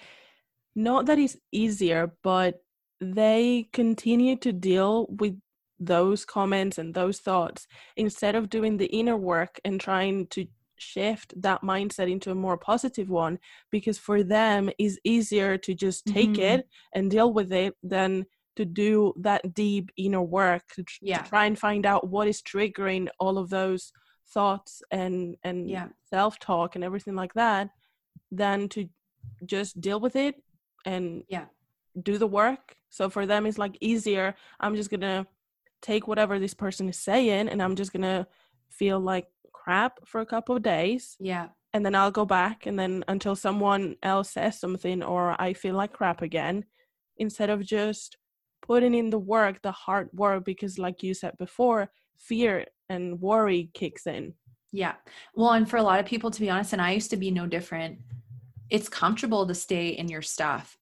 not that it's easier, but they continue to deal with those comments and those thoughts instead of doing the inner work and trying to shift that mindset into a more positive one, because for them it's easier to just take it and deal with it than to do that deep inner work to try and find out what is triggering all of those thoughts and self-talk and everything like that, than to just deal with it and do the work. So for them it's easier. I'm just gonna take whatever this person is saying and I'm just going to feel like crap for a couple of days. Yeah. And then I'll go back and then until someone else says something or I feel like crap again, instead of just putting in the work, the hard work, because like you said before, fear and worry kicks in. Yeah. Well, and for a lot of people, to be honest, and I used to be no different, it's comfortable to stay in your stuff.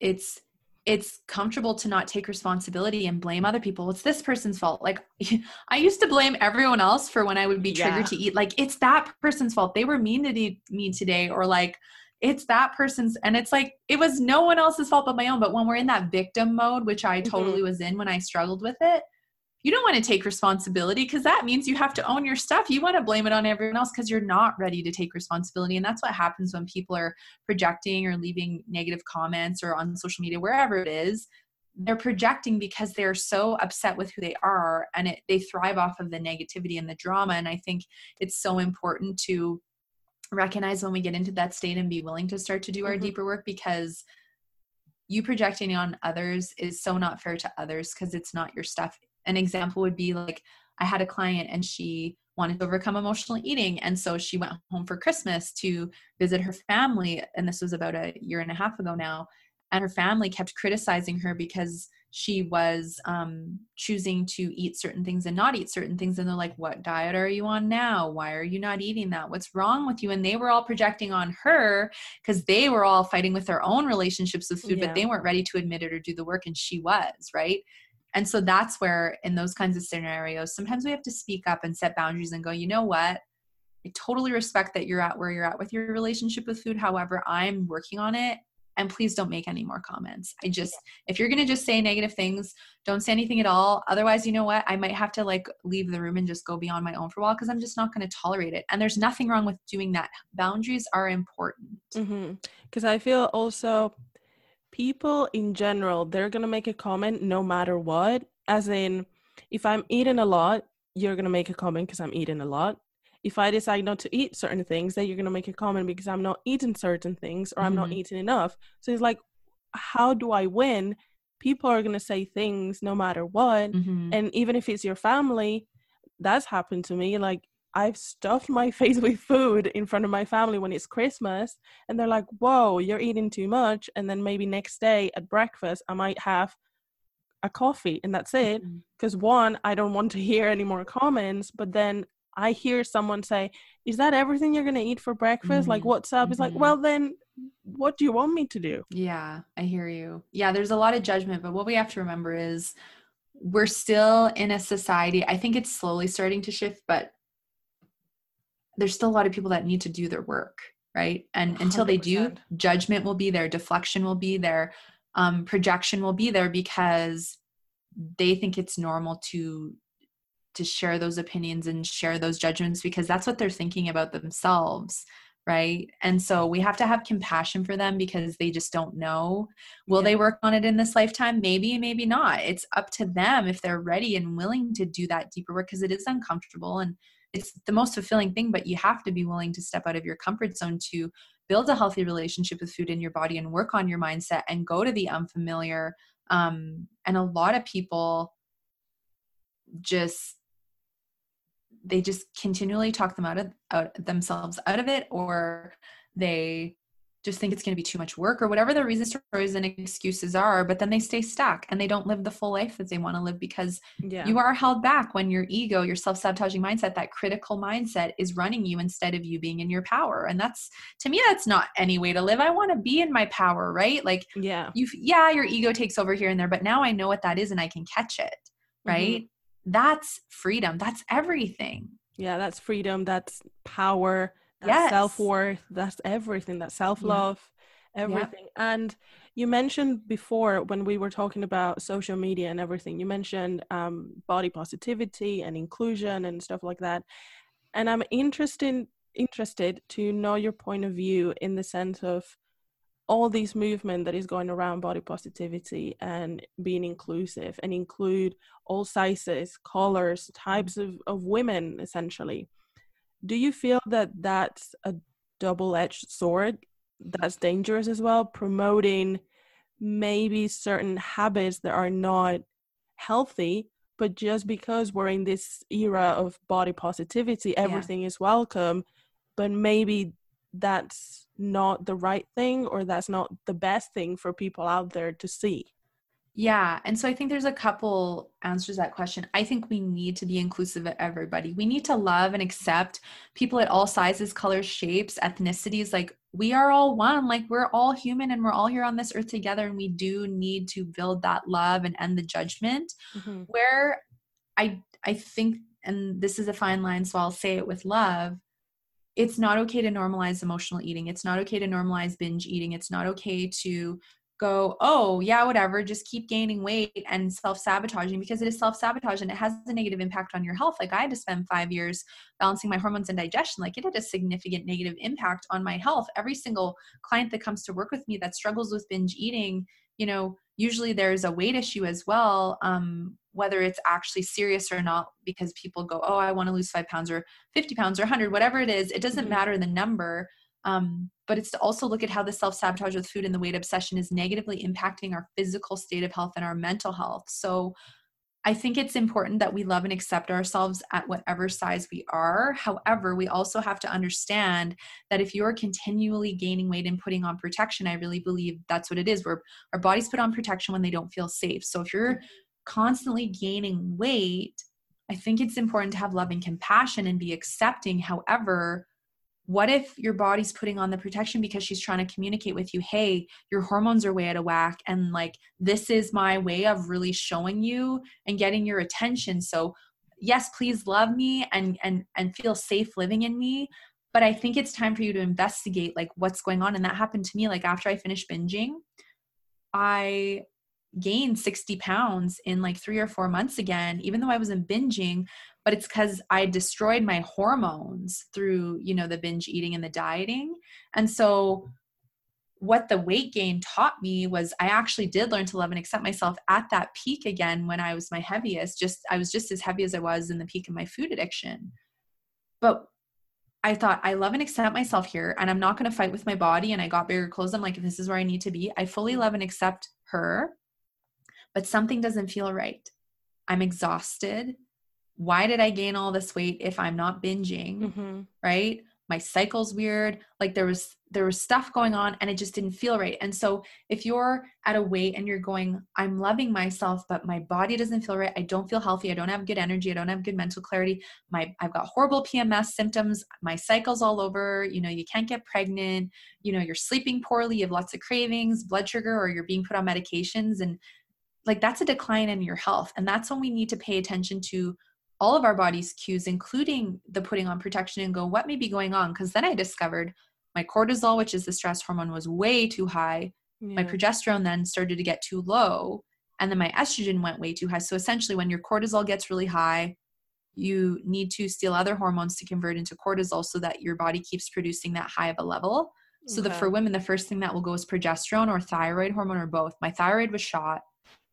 It's comfortable to not take responsibility and blame other people. It's this person's fault. Like I used to blame everyone else for when I would be triggered to eat. Like it's that person's fault. They were mean to me today, or like it's that person's. And it's like, it was no one else's fault but my own. But when we're in that victim mode, which I totally was in when I struggled with it, you don't want to take responsibility because that means you have to own your stuff. You want to blame it on everyone else because you're not ready to take responsibility. And that's what happens when people are projecting or leaving negative comments or on social media, wherever it is. They're projecting because they're so upset with who they are, and they thrive off of the negativity and the drama. And I think it's so important to recognize when we get into that state and be willing to start to do our deeper work, because you projecting on others is so not fair to others because it's not your stuff. An example would be like, I had a client and she wanted to overcome emotional eating. And so she went home for Christmas to visit her family. And this was about 1.5 years ago now. And her family kept criticizing her because she was choosing to eat certain things and not eat certain things. And they're like, what diet are you on now? Why are you not eating that? What's wrong with you? And they were all projecting on her because they were all fighting with their own relationships with food, but they weren't ready to admit it or do the work. And she was, right? And so that's where in those kinds of scenarios, sometimes we have to speak up and set boundaries and go, you know what? I totally respect that you're at where you're at with your relationship with food. However, I'm working on it, and please don't make any more comments. I just, if you're going to just say negative things, don't say anything at all. Otherwise, you know what? I might have to like leave the room and just go beyond my own for a while because I'm just not going to tolerate it. And there's nothing wrong with doing that. Boundaries are important. Because I feel also people in general, they're going to make a comment no matter what. As in, if I'm eating a lot, you're going to make a comment because I'm eating a lot. If I decide not to eat certain things, then you're going to make a comment because I'm not eating certain things or I'm not eating enough. So it's like, how do I win? People are going to say things no matter what. And even if it's your family, that's happened to me. Like, I've stuffed my face with food in front of my family when it's Christmas, and they're like, whoa, you're eating too much. And then maybe next day at breakfast, I might have a coffee and that's it. Because one, I don't want to hear any more comments, but then I hear someone say, is that everything you're going to eat for breakfast? Like, what's up? It's like, well, then what do you want me to do? Yeah, I hear you. Yeah, there's a lot of judgment, but what we have to remember is we're still in a society. I think it's slowly starting to shift, but there's still a lot of people that need to do their work, right? And until they do, judgment will be there, deflection will be there, projection will be there because they think it's normal to share those opinions and share those judgments because that's what they're thinking about themselves, right? And so we have to have compassion for them because they just don't know. Will they work on it in this lifetime? Maybe, maybe not. It's up to them if they're ready and willing to do that deeper work because it is uncomfortable and it's the most fulfilling thing, but you have to be willing to step out of your comfort zone to build a healthy relationship with food in your body and work on your mindset and go to the unfamiliar. And a lot of people they just continually talk them out of it, or they just think it's going to be too much work or whatever the reasons, stories and excuses are, but then they stay stuck and they don't live the full life that they want to live because you are held back when your ego, your self-sabotaging mindset, that critical mindset is running you instead of you being in your power. And that's, to me, that's not any way to live. I want to be in my power, right? Like, your ego takes over here and there, but now I know what that is and I can catch it, right? That's freedom. That's everything. Yeah, that's freedom. That's power. That's self-worth. That's everything. That's self-love, everything. And you mentioned before when we were talking about social media and everything, you mentioned body positivity and inclusion and stuff like that. And I'm interested to know your point of view in the sense of all this movement that is going around body positivity and being inclusive and include all sizes, colors, types of women, essentially. Do you feel that that's a double-edged sword that's dangerous as well, promoting maybe certain habits that are not healthy But just because we're in this era of body positivity, everything is welcome, but maybe that's not the right thing, or that's not the best thing for people out there to see. Yeah. And so I think there's a couple answers to that question. I think we need to be inclusive of everybody. We need to love and accept people at all sizes, colors, shapes, ethnicities. Like, we are all one, like, we're all human and we're all here on this earth together. And we do need to build that love and end the judgment. Mm-hmm. Where I think, and this is a fine line, so I'll say it with love, it's not okay to normalize emotional eating. It's not okay to normalize binge eating. It's not okay to go, oh yeah, whatever, just keep gaining weight and self-sabotaging, because it is self-sabotage and it has a negative impact on your health. Like, I had to spend 5 years balancing my hormones and digestion. Like, it had a significant negative impact on my health. Every single client that comes to work with me that struggles with binge eating, you know, usually there's a weight issue as well, whether it's actually serious or not, because people go, oh, I want to lose 5 pounds or 50 pounds or 100, whatever it is, it doesn't matter the number. But it's to also look at how the self-sabotage with food and the weight obsession is negatively impacting our physical state of health and our mental health. So I think it's important that we love and accept ourselves at whatever size we are. However, we also have to understand that if you're continually gaining weight and putting on protection, I really believe that's what it is, where our bodies put on protection when they don't feel safe. So if you're constantly gaining weight, I think it's important to have love and compassion and be accepting. However, what if your body's putting on the protection because she's trying to communicate with you, hey, your hormones are way out of whack, and like, this is my way of really showing you and getting your attention. So yes, please love me and feel safe living in me. But I think it's time for you to investigate, like, what's going on. And that happened to me. Like, after I finished binging, I gained 60 pounds in like 3 or 4 months again, even though I wasn't binging. But it's because I destroyed my hormones through, you know, the binge eating and the dieting. And so what the weight gain taught me was I actually did learn to love and accept myself at that peak again, when I was my heaviest. Just, I was just as heavy as I was in the peak of my food addiction. But I thought, I love and accept myself here, and I'm not going to fight with my body. And I got bigger clothes. I'm like, if this is where I need to be, I fully love and accept her, but something doesn't feel right. I'm exhausted. Why did I gain all this weight if I'm not binging, right? My cycle's weird. Like, there was stuff going on and it just didn't feel right. And so if you're at a weight and you're going, I'm loving myself, but my body doesn't feel right. I don't feel healthy. I don't have good energy. I don't have good mental clarity. I've got horrible PMS symptoms. My cycle's all over. You know, you can't get pregnant. You know, you're sleeping poorly. You have lots of cravings, blood sugar, or you're being put on medications. And like, that's a decline in your health. And that's when we need to pay attention to all of our body's cues, including the putting on protection, and go, what may be going on? Because then I discovered my cortisol, which is the stress hormone, was way too high. Yeah. My progesterone then started to get too low, and then my estrogen went way too high. So essentially, when your cortisol gets really high, you need to steal other hormones to convert into cortisol so that your body keeps producing that high of a level. Okay. So for women, the first thing that will go is progesterone or thyroid hormone or both. My thyroid was shot.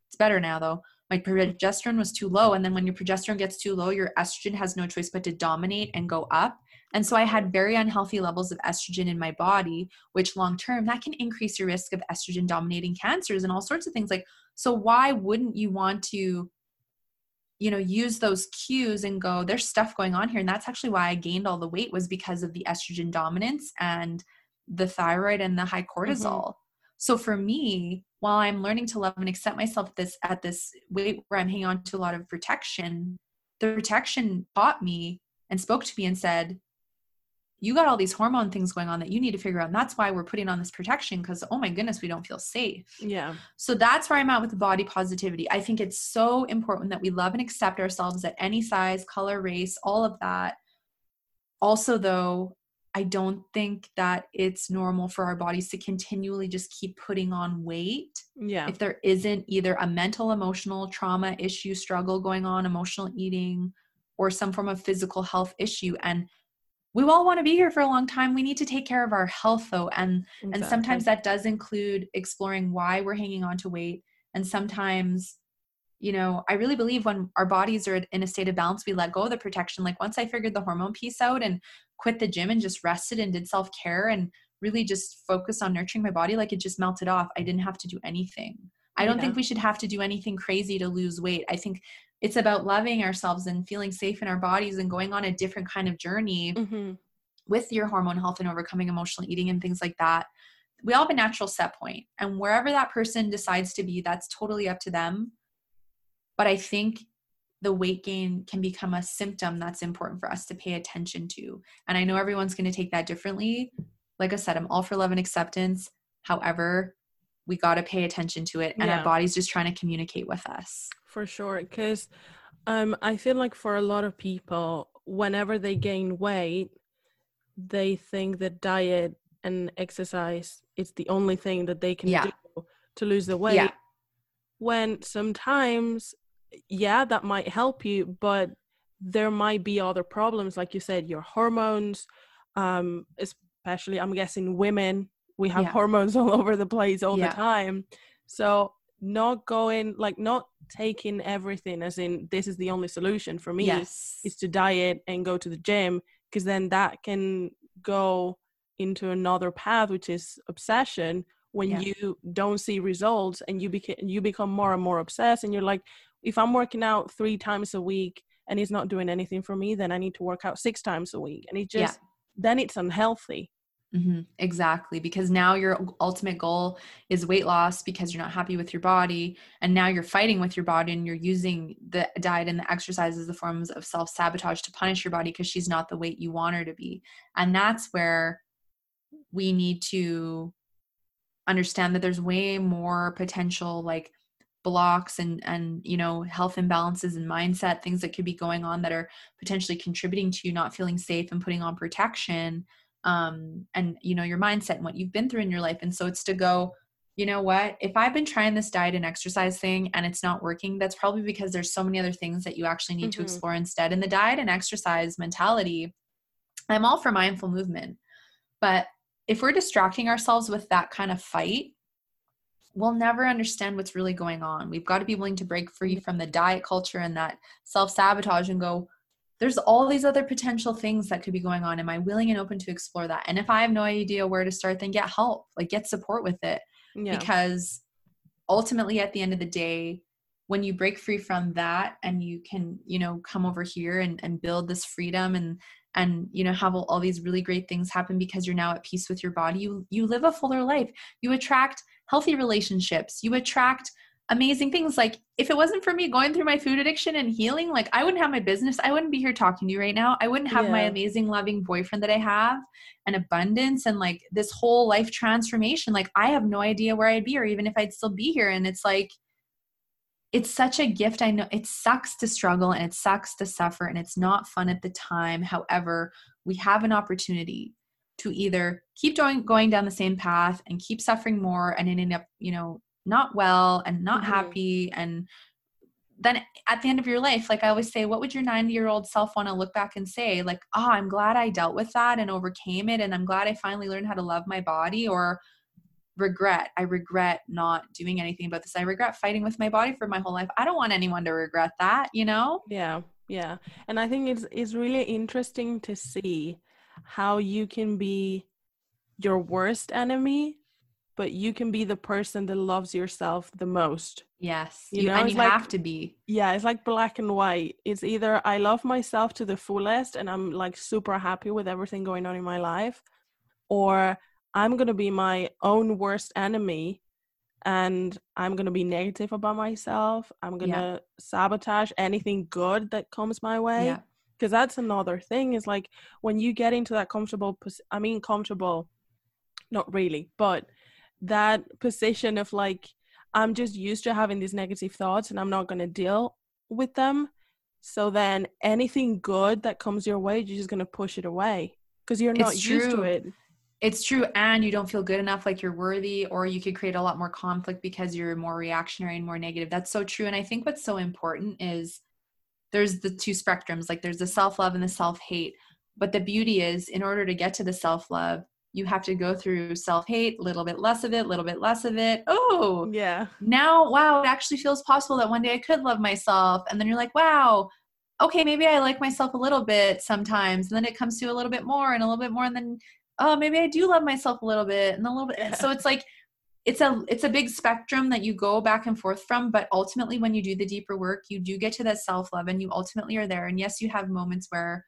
It's better now though. My progesterone was too low. And then when your progesterone gets too low, your estrogen has no choice but to dominate and go up. And so I had very unhealthy levels of estrogen in my body, which long-term, that can increase your risk of estrogen dominating cancers and all sorts of things. Like, so why wouldn't you want to, you know, use those cues and go, there's stuff going on here. And that's actually why I gained all the weight, was because of the estrogen dominance and the thyroid and the high cortisol. Mm-hmm. So for me, while I'm learning to love and accept myself at this weight where I'm hanging on to a lot of protection, the protection taught me and spoke to me and said, you got all these hormone things going on that you need to figure out. And that's why we're putting on this protection, because, oh my goodness, we don't feel safe. Yeah. So that's where I'm at with the body positivity. I think it's so important that we love and accept ourselves at any size, color, race, all of that. Also though, I don't think that it's normal for our bodies to continually just keep putting on weight. Yeah. If there isn't either a mental, emotional trauma issue, struggle going on, emotional eating, or some form of physical health issue. And we all want to be here for a long time. We need to take care of our health though. And sometimes that does include exploring why we're hanging on to weight. And sometimes, you know, I really believe when our bodies are in a state of balance, we let go of the protection. Like, once I figured the hormone piece out and quit the gym and just rested and did self-care and really just focused on nurturing my body, like, it just melted off. I didn't have to do anything. I don't think we should have to do anything crazy to lose weight. I think It's about loving ourselves and feeling safe in our bodies and going on a different kind of journey mm-hmm. with your hormone health and overcoming emotional eating and things like that. We all have a natural set point, and wherever that person decides to be, that's totally up to them. But I think the weight gain can become a symptom that's important for us to pay attention to. And I know everyone's going to take that differently. Like I said, I'm all for love and acceptance. However, we got to pay attention to it, and our body's just trying to communicate with us. For sure. Because I feel like for a lot of people, whenever they gain weight, they think that diet and exercise is the only thing that they can do to lose the weight. Yeah. When sometimes, that might help you, but there might be other problems. Like you said, your hormones, especially I'm guessing women, we have hormones all over the place all the time. So not taking everything as in this is the only solution for me is to diet and go to the gym, because then that can go into another path, which is obsession, when you don't see results and you become more and more obsessed, and you're like, if I'm working out 3 times a week and it's not doing anything for me, then I need to work out 6 times a week. And it just then it's unhealthy. Mm-hmm. Exactly. Because now your ultimate goal is weight loss because you're not happy with your body. And now you're fighting with your body, and you're using the diet and the exercise as the forms of self-sabotage to punish your body because she's not the weight you want her to be. And that's where we need to understand that there's way more potential, like blocks and health imbalances and mindset, things that could be going on that are potentially contributing to you not feeling safe and putting on protection. And your mindset and what you've been through in your life. And so it's to go, you know what, if I've been trying this diet and exercise thing and it's not working, that's probably because there's so many other things that you actually need mm-hmm. to explore instead. And the diet and exercise mentality, I'm all for mindful movement, but if we're distracting ourselves with that kind of fight, we'll never understand what's really going on. We've got to be willing to break free from the diet culture and that self-sabotage and go, there's all these other potential things that could be going on. Am I willing and open to explore that? And if I have no idea where to start, then get help, like get support with it. Yeah. Because ultimately at the end of the day, when you break free from that and you can, come over here and build this freedom and have all these really great things happen because you're now at peace with your body, you live a fuller life. You attract healthy relationships. You attract amazing things. Like if it wasn't for me going through my food addiction and healing, like I wouldn't have my business. I wouldn't be here talking to you right now. I wouldn't have my amazing, loving boyfriend that I have, and abundance, and like this whole life transformation. Like I have no idea where I'd be, or even if I'd still be here. And it's like, it's such a gift. I know it sucks to struggle and it sucks to suffer and it's not fun at the time. However, we have an opportunity to either keep going down the same path and keep suffering more and ending up, not well and not mm-hmm. happy. And then at the end of your life, like I always say, what would your 90-year-old self want to look back and say? Like, oh, I'm glad I dealt with that and overcame it. And I'm glad I finally learned how to love my body. Or regret. I regret not doing anything about this. I regret fighting with my body for my whole life. I don't want anyone to regret that, Yeah. Yeah. And I think it's really interesting to see how you can be your worst enemy, but you can be the person that loves yourself the most. Yes. And you have to be. Yeah. It's like black and white. It's either I love myself to the fullest and I'm like super happy with everything going on in my life, or I'm going to be my own worst enemy and I'm going to be negative about myself. I'm going to sabotage anything good that comes my way. Because that's another thing, is like when you get into that comfortable, not really, but that position of like, I'm just used to having these negative thoughts and I'm not going to deal with them. So then anything good that comes your way, you're just going to push it away because you're not used to it. It's true. And you don't feel good enough, like you're worthy, or you could create a lot more conflict because you're more reactionary and more negative. That's so true. And I think what's so important is there's the two spectrums, like there's the self-love and the self-hate. But the beauty is, in order to get to the self-love, you have to go through self-hate, little bit less of it, little bit less of it. Oh, yeah. Now, wow, it actually feels possible that one day I could love myself. And then you're like, wow, okay, maybe I like myself a little bit sometimes. And then it comes to a little bit more and a little bit more. And then, oh, maybe I do love myself a little bit and a little bit. So it's like it's a big spectrum that you go back and forth from, but ultimately when you do the deeper work, you do get to that self-love and you ultimately are there. And yes, you have moments where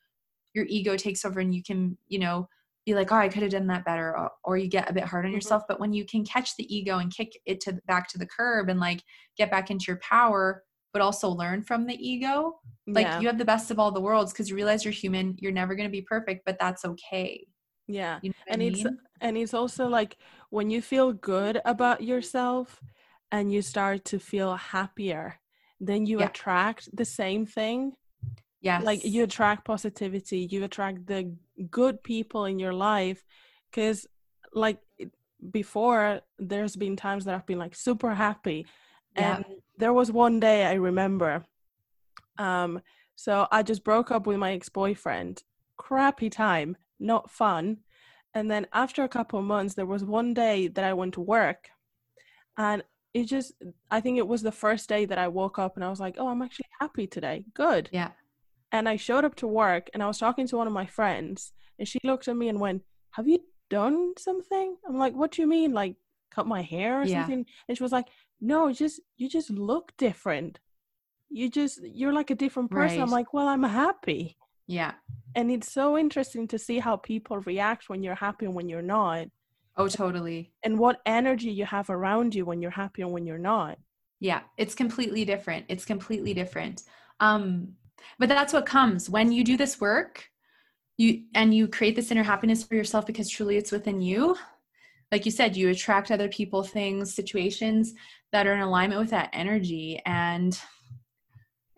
your ego takes over and you can, you know, be like, oh, I could have done that better. Or you get a bit hard on yourself. But when you can catch the ego and kick it back to the curb and like get back into your power, but also learn from the ego, like you have the best of all the worlds, because you realize you're human, you're never going to be perfect, but that's okay. Yeah. You know what I mean? It's also like when you feel good about yourself and you start to feel happier, then you attract the same thing. Yes. Like you attract positivity, you attract the good people in your life. Because like before, there's been times that I've been like super happy. And there was one day I remember, so I just broke up with my ex-boyfriend. Crappy time, not fun. And then after a couple of months, there was one day that I went to work, and it just, I think it was the first day that I woke up and I was like, oh, I'm actually happy today. Good. Yeah. And I showed up to work and I was talking to one of my friends, and she looked at me and went, have you done something? I'm like, what do you mean? Like cut my hair or something? And she was like, no, you just look different. You're like a different person. Right. I'm like, well, I'm happy. Yeah. And it's so interesting to see how people react when you're happy and when you're not. Oh, totally. And what energy you have around you when you're happy and when you're not. Yeah. It's completely different. It's completely different. But that's what comes when you do this work, you create this inner happiness for yourself, because truly it's within you. Like you said, you attract other people, things, situations that are in alignment with that energy, and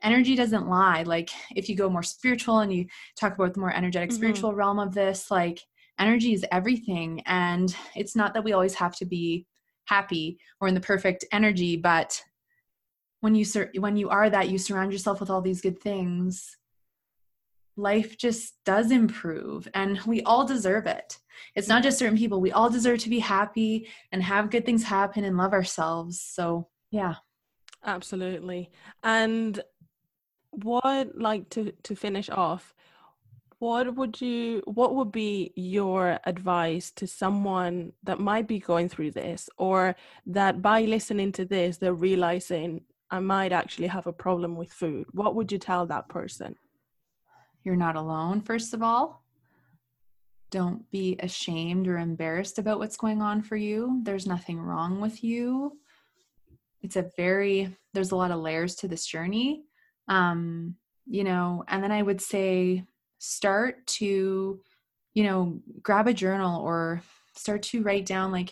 energy doesn't lie. Like if you go more spiritual and you talk about the more energetic spiritual realm of this, like energy is everything. And it's not that we always have to be happy or in the perfect energy, but when you are that, you surround yourself with all these good things, life just does improve, and we all deserve it. It's not just certain people. We all deserve to be happy and have good things happen and love ourselves. So yeah, absolutely. And what, like to finish off, what would be your advice to someone that might be going through this, or that by listening to this, they're realizing I might actually have a problem with food? What would you tell that person? You're not alone, first of all. Don't be ashamed or embarrassed about what's going on for you. There's nothing wrong with you. There's a lot of layers to this journey. And then I would say, start to, grab a journal or start to write down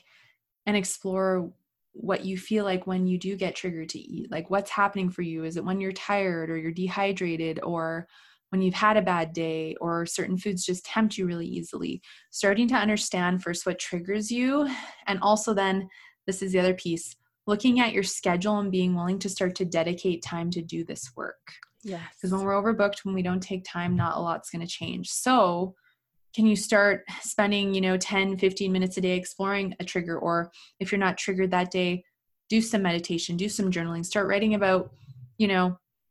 and explore what you feel like when you do get triggered to eat, like what's happening for you. Is it when you're tired or you're dehydrated, or when you've had a bad day, or certain foods just tempt you really easily? Starting to understand first what triggers you. And also then, this is the other piece, looking at your schedule and being willing to start to dedicate time to do this work. Yes. Because when we're overbooked, when we don't take time, not a lot's going to change. So can you start spending, 10, 15 minutes a day exploring a trigger? Or if you're not triggered that day, do some meditation, do some journaling, start writing about,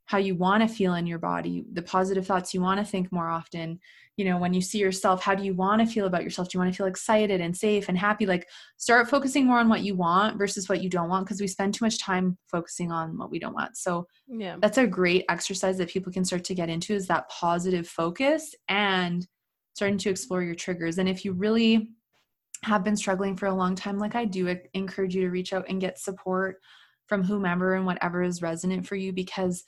how you want to feel in your body, the positive thoughts you want to think more often. When you see yourself, how do you want to feel about yourself? Do you want to feel excited and safe and happy? Like start focusing more on what you want versus what you don't want, because we spend too much time focusing on what we don't want. So yeah, that's a great exercise that people can start to get into, is that positive focus and starting to explore your triggers. And if you really have been struggling for a long time, like I do, encourage you to reach out and get support from whomever and whatever is resonant for you, because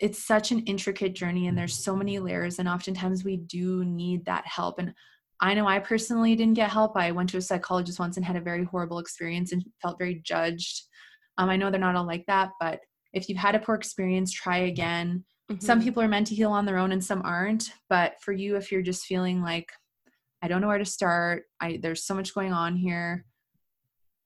it's such an intricate journey and there's so many layers, and oftentimes we do need that help. And I know I personally didn't get help. I went to a psychologist once and had a very horrible experience and felt very judged. I know they're not all like that, but if you've had a poor experience, try again. Mm-hmm. Some people are meant to heal on their own and some aren't. But for you, if you're just feeling like, I don't know where to start, there's so much going on here,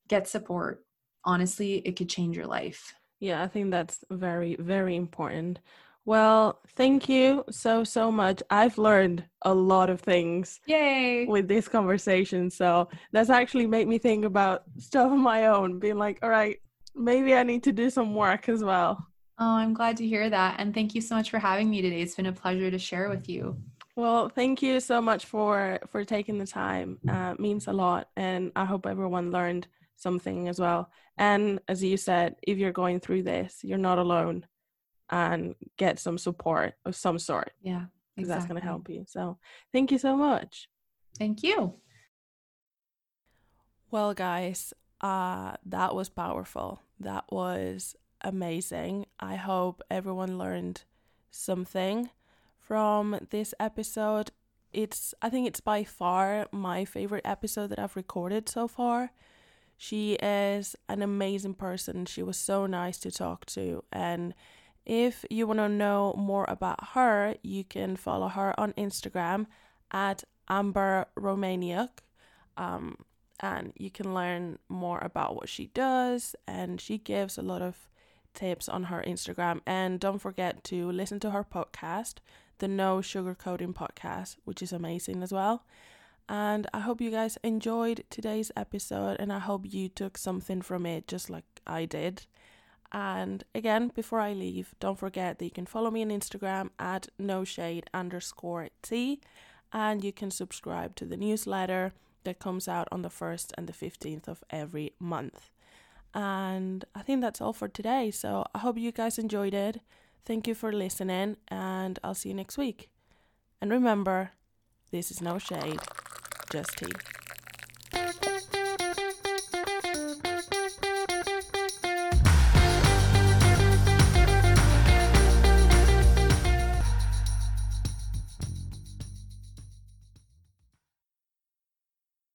get support. Honestly, it could change your life. Yeah, I think that's very, very important. Well, thank you so much. I've learned a lot of things. Yay! With this conversation. So that's actually made me think about stuff on my own, being like, all right, maybe I need to do some work as well. Oh, I'm glad to hear that. And thank you so much for having me today. It's been a pleasure to share with you. Well, thank you so much for taking the time. It means a lot. And I hope everyone learned something as well. And as you said, if you're going through this, you're not alone, and get some support of some sort. Yeah, exactly. Because that's going to help you. So thank you so much. Thank you. Well, guys, that was powerful. That was amazing. I hope everyone learned something from this episode. I think it's by far my favorite episode that I've recorded so far. She is an amazing person. She was so nice to talk to. And if you want to know more about her, you can follow her on Instagram at Amber Romaniuk. And you can learn more about what she does, and she gives a lot of tips on her Instagram. And don't forget to listen to her podcast, the No Sugarcoating Podcast, which is amazing as well. And I hope you guys enjoyed today's episode, and I hope you took something from it just like I did. And again, before I leave, don't forget that you can follow me on Instagram at noshade_tea, and you can subscribe to the newsletter that comes out on the 1st and the 15th of every month. And I think that's all for today. So I hope you guys enjoyed it. Thank you for listening, and I'll see you next week. And remember, this is no shade, just tea.